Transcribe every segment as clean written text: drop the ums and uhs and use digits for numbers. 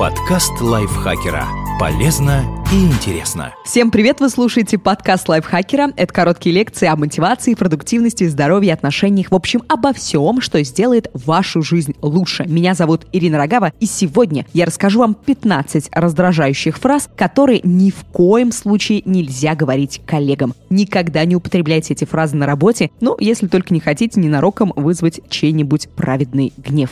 Подкаст лайфхакера. Полезно и интересно. Всем привет! Вы слушаете подкаст лайфхакера. Это короткие лекции о мотивации, продуктивности, здоровье, отношениях. В общем, обо всем, что сделает вашу жизнь лучше. Меня зовут Ирина Рогава, и сегодня я расскажу вам 15 раздражающих фраз, которые ни в коем случае нельзя говорить коллегам. Никогда не употребляйте эти фразы на работе, ну, если только не хотите ненароком вызвать чей-нибудь праведный гнев.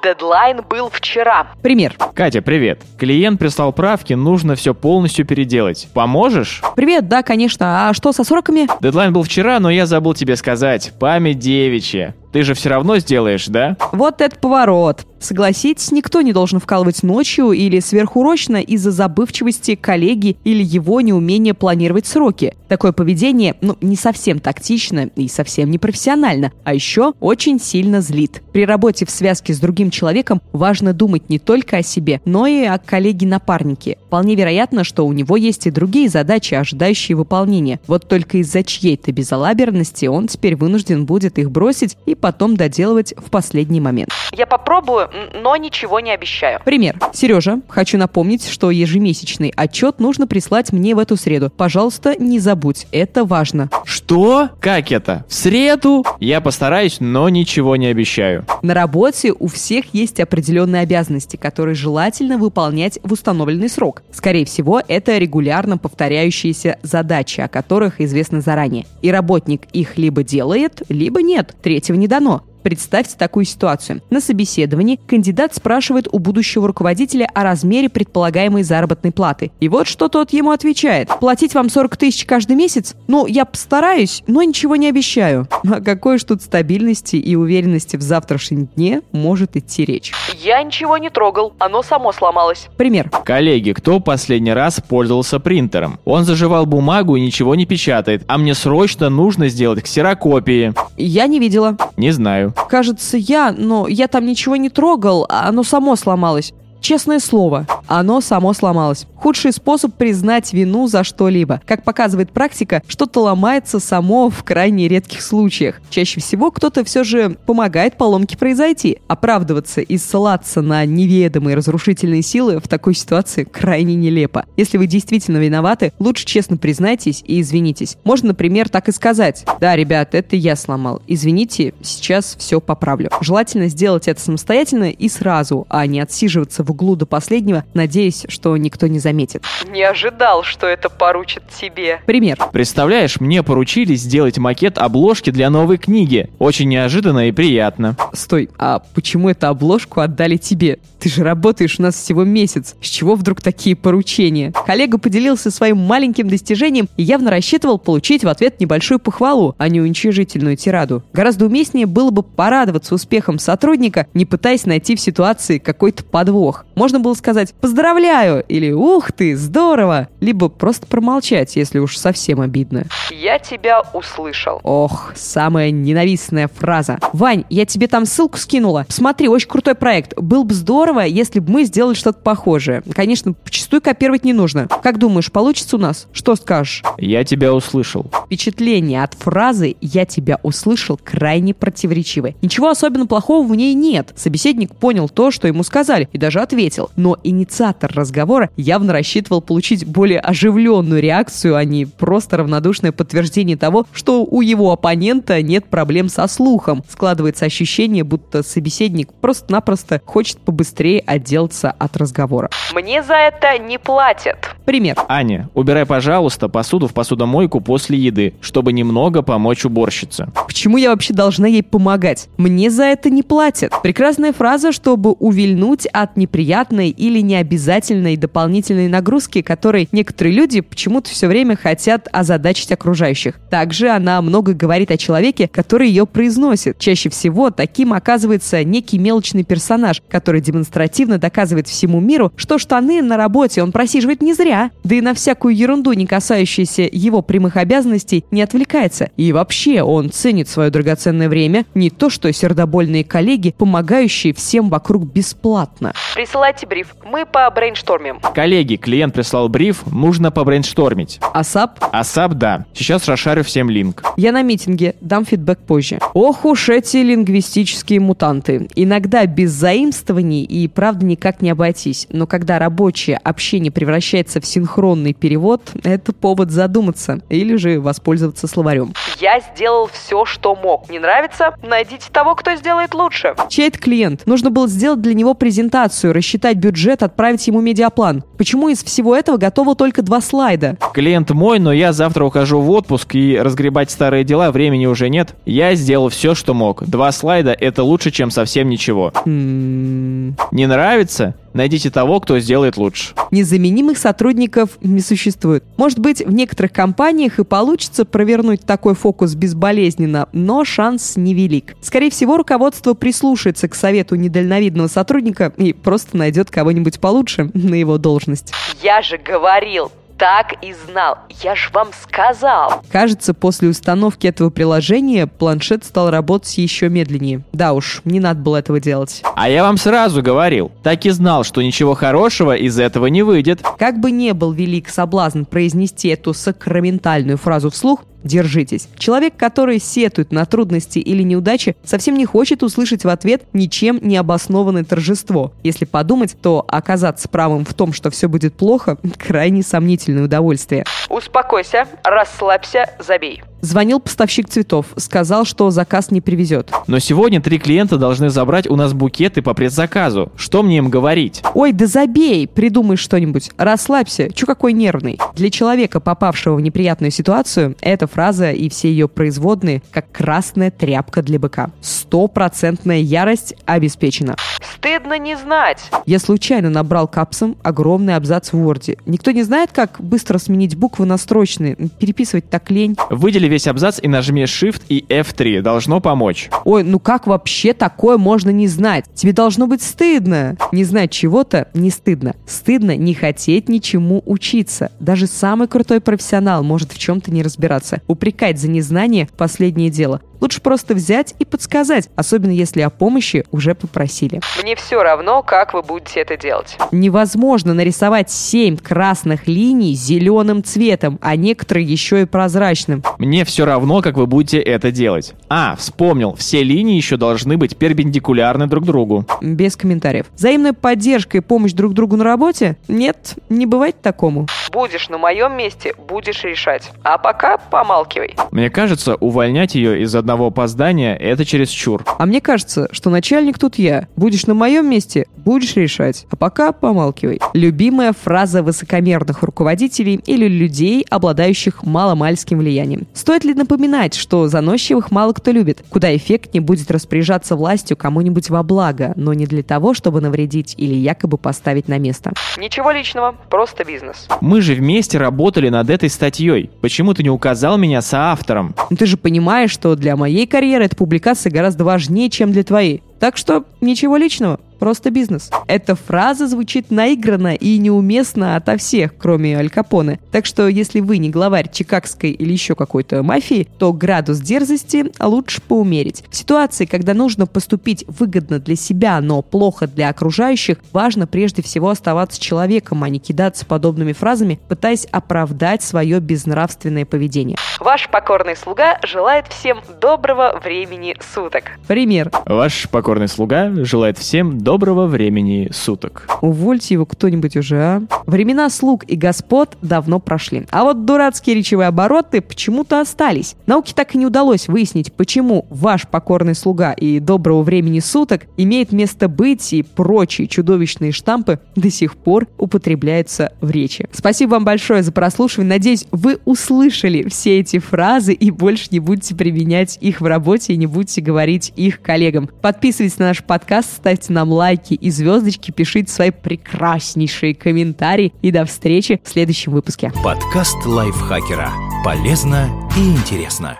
Дедлайн был вчера. Пример. Катя, привет. Клиент прислал правки, нужно все полностью переделать. Поможешь? Привет, да, конечно. А что со сроками? Дедлайн был вчера, но я забыл тебе сказать. Память девичья. Ты же все равно сделаешь, да? Вот это поворот. Согласитесь, никто не должен вкалывать ночью или сверхурочно из-за забывчивости коллеги или его неумения планировать сроки. Такое поведение, не совсем тактично и совсем непрофессионально, а еще очень сильно злит. При работе в связке с другим человеком важно думать не только о себе, но и о коллеге-напарнике. Вполне вероятно, что у него есть и другие задачи, ожидающие выполнения. Вот только из-за чьей-то безалаберности он теперь вынужден будет их бросить и потом доделывать в последний момент. Я попробую, но ничего не обещаю. Пример. Сережа, хочу напомнить, что ежемесячный отчет нужно прислать мне в эту среду. Пожалуйста, не забудь, это важно. Что? Как это? В среду? Я постараюсь, но ничего не обещаю. На работе у всех есть определенные обязанности, которые желательно выполнять в установленный срок. Скорее всего, это регулярно повторяющиеся задачи, о которых известно заранее. И работник их либо делает, либо нет. Третьего не дано. Представьте такую ситуацию. На собеседовании кандидат спрашивает у будущего руководителя о размере предполагаемой заработной платы. И вот что тот ему отвечает. Платить вам 40 тысяч каждый месяц? Я постараюсь, но ничего не обещаю. О какой уж тут стабильности и уверенности в завтрашнем дне может идти речь? Я ничего не трогал, оно само сломалось. Пример. Коллеги, кто последний раз пользовался принтером? Он заживал бумагу и ничего не печатает, а мне срочно нужно сделать ксерокопии. Я не видела. Не знаю. Кажется, я там ничего не трогал, а оно само сломалось. Честное слово, оно само сломалось. Худший способ признать вину за что-либо. Как показывает практика, что-то ломается само в крайне редких случаях. Чаще всего кто-то все же помогает поломке произойти. Оправдываться и ссылаться на неведомые разрушительные силы в такой ситуации крайне нелепо. Если вы действительно виноваты, лучше честно признайтесь и извинитесь. Можно, например, так и сказать. Да, ребят, это я сломал. Извините, сейчас все поправлю. Желательно сделать это самостоятельно и сразу, а не отсиживаться в углу до последнего, надеясь, что никто не заметит. Не ожидал, что это поручат тебе. Пример. Представляешь, мне поручили сделать макет обложки для новой книги. Очень неожиданно и приятно. Стой, а почему эту обложку отдали тебе? Ты же работаешь у нас всего месяц. С чего вдруг такие поручения? Коллега поделился своим маленьким достижением и явно рассчитывал получить в ответ небольшую похвалу, а не уничижительную тираду. Гораздо уместнее было бы порадоваться успехом сотрудника, не пытаясь найти в ситуации какой-то подвох. Можно было сказать «поздравляю» или «ух ты, здорово», либо просто промолчать, если уж совсем обидно. «Я тебя услышал». Ох, самая ненавистная фраза. «Вань, я тебе там ссылку скинула. Смотри, очень крутой проект. Было бы здорово, если бы мы сделали что-то похожее. Конечно, почастую копировать не нужно. Как думаешь, получится у нас? Что скажешь?» «Я тебя услышал». Впечатление от фразы «я тебя услышал» крайне противоречивое. Ничего особенно плохого в ней нет. Собеседник понял то, что ему сказали, и даже ответил, но инициатор разговора явно рассчитывал получить более оживленную реакцию, а не просто равнодушное подтверждение того, что у его оппонента нет проблем со слухом. Складывается ощущение, будто собеседник просто-напросто хочет побыстрее отделаться от разговора. Мне за это не платят. Пример. Аня, убирай, пожалуйста, посуду в посудомойку после еды, чтобы немного помочь уборщице. Почему я вообще должна ей помогать? Мне за это не платят. Прекрасная фраза, чтобы увильнуть от неприятной или необязательной дополнительной нагрузки, которой некоторые люди почему-то все время хотят озадачить окружающих. Также она много говорит о человеке, который ее произносит. Чаще всего таким оказывается некий мелочный персонаж, который демонстративно доказывает всему миру, что штаны на работе он просиживает не зря, да и на всякую ерунду, не касающуюся его прямых обязанностей, не отвлекается. И вообще он ценит свое драгоценное время, не то что сердобольные коллеги, помогающие всем вокруг бесплатно. Присылайте бриф, мы побрейнштормим. Коллеги, клиент прислал бриф, нужно побрейнштормить. ASAP? ASAP, да. Сейчас расшарю всем линк. Я на митинге, дам фидбэк позже. Ох уж эти лингвистические мутанты. Иногда без заимствований и правда никак не обойтись. Но когда рабочее общение превращается в синхронный перевод, это повод задуматься или же воспользоваться словарем. Я сделал все, что мог. Не нравится? Найдите того, кто сделает лучше. Чей-то клиент. Нужно было сделать для него презентацию, рассчитать бюджет, отправить ему медиаплан. Почему из всего этого готово только 2 слайда? Клиент мой, но я завтра ухожу в отпуск и разгребать старые дела времени уже нет. Я сделал все, что мог. 2 слайда — это лучше, чем совсем ничего. Не нравится? Найдите того, кто сделает лучше. Незаменимых сотрудников не существует. Может быть, в некоторых компаниях и получится провернуть такой фокус безболезненно, но шанс невелик. Скорее всего, руководство прислушается к совету недальновидного сотрудника и просто найдет кого-нибудь получше на его должность. Я же говорил! Так и знал. Я ж вам сказал. Кажется, после установки этого приложения планшет стал работать еще медленнее. Да уж, не надо было этого делать. А я вам сразу говорил. Так и знал, что ничего хорошего из этого не выйдет. Как бы ни был велик соблазн произнести эту сакраментальную фразу вслух, держитесь. Человек, который сетует на трудности или неудачи, совсем не хочет услышать в ответ ничем не обоснованное торжество. Если подумать, то оказаться правым в том, что все будет плохо, крайне сомнительное удовольствие. Успокойся, расслабься, забей. Звонил поставщик цветов, сказал, что заказ не привезет. Но сегодня 3 клиента должны забрать у нас букеты по предзаказу. Что мне им говорить? Ой, да забей, придумай что-нибудь. Расслабься, чё какой нервный. Для человека, попавшего в неприятную ситуацию, эта фраза и все ее производные как красная тряпка для быка. 100% ярость обеспечена. Стыдно не знать. Я случайно набрал капсом огромный абзац в Word. Никто не знает, как быстро сменить буквы на строчные. Переписывать так лень. Выдели весь абзац и нажми Shift и F3. Должно помочь. Ой, ну как вообще такое можно не знать? Тебе должно быть стыдно. Не знать чего-то не стыдно. Стыдно не хотеть ничему учиться. Даже самый крутой профессионал может в чем-то не разбираться. Упрекать за незнание – последнее дело. Лучше просто взять и подсказать, особенно если о помощи уже попросили. Мне все равно, как вы будете это делать. Невозможно нарисовать 7 красных линий зеленым цветом, а некоторые еще и прозрачным. Мне все равно, как вы будете это делать. А, вспомнил, все линии еще должны быть перпендикулярны друг другу. Без комментариев. Взаимная поддержка и помощь друг другу на работе? Нет, не бывает такому. Будешь на моем месте, будешь решать. А пока помалкивай. Мне кажется, увольнять ее из одного опоздания – это чересчур. А мне кажется, что начальник тут я. Будешь на моем месте, будешь решать. А пока помалкивай. Любимая фраза высокомерных руководителей или людей, обладающих маломальским влиянием. Стоит ли напоминать, что заносчивых мало кто любит? Куда эффектнее будет распоряжаться властью кому-нибудь во благо, но не для того, чтобы навредить или якобы поставить на место. Ничего личного, просто бизнес. Мы же вместе работали над этой статьей. Почему ты не указал меня соавтором? Ну, ты же понимаешь, что для моей карьеры эта публикация гораздо важнее, чем для твоей. Так что ничего личного, просто бизнес. Эта фраза звучит наигранно и неуместно ото всех, кроме Аль Капоне. Так что, если вы не главарь чикагской или еще какой-то мафии, то градус дерзости лучше поумерить. В ситуации, когда нужно поступить выгодно для себя, но плохо для окружающих, важно прежде всего оставаться человеком, а не кидаться подобными фразами, пытаясь оправдать свое безнравственное поведение. Ваш покорный слуга желает всем доброго времени суток. Пример. Ваш покорный слуга желает всем доброго времени суток. Увольте его кто-нибудь уже, а? Времена слуг и господ давно прошли. А вот дурацкие речевые обороты почему-то остались. Науке так и не удалось выяснить, почему ваш покорный слуга и доброго времени суток имеет место быть и прочие чудовищные штампы до сих пор употребляются в речи. Спасибо вам большое за прослушивание. Надеюсь, вы услышали все эти фразы и больше не будете применять их в работе и не будете говорить их коллегам. Подписывайтесь на наш подкаст, ставьте нам лайки и звездочки, пишите свои прекраснейшие комментарии и до встречи в следующем выпуске. Подкаст лайфхакера. Полезно и интересно.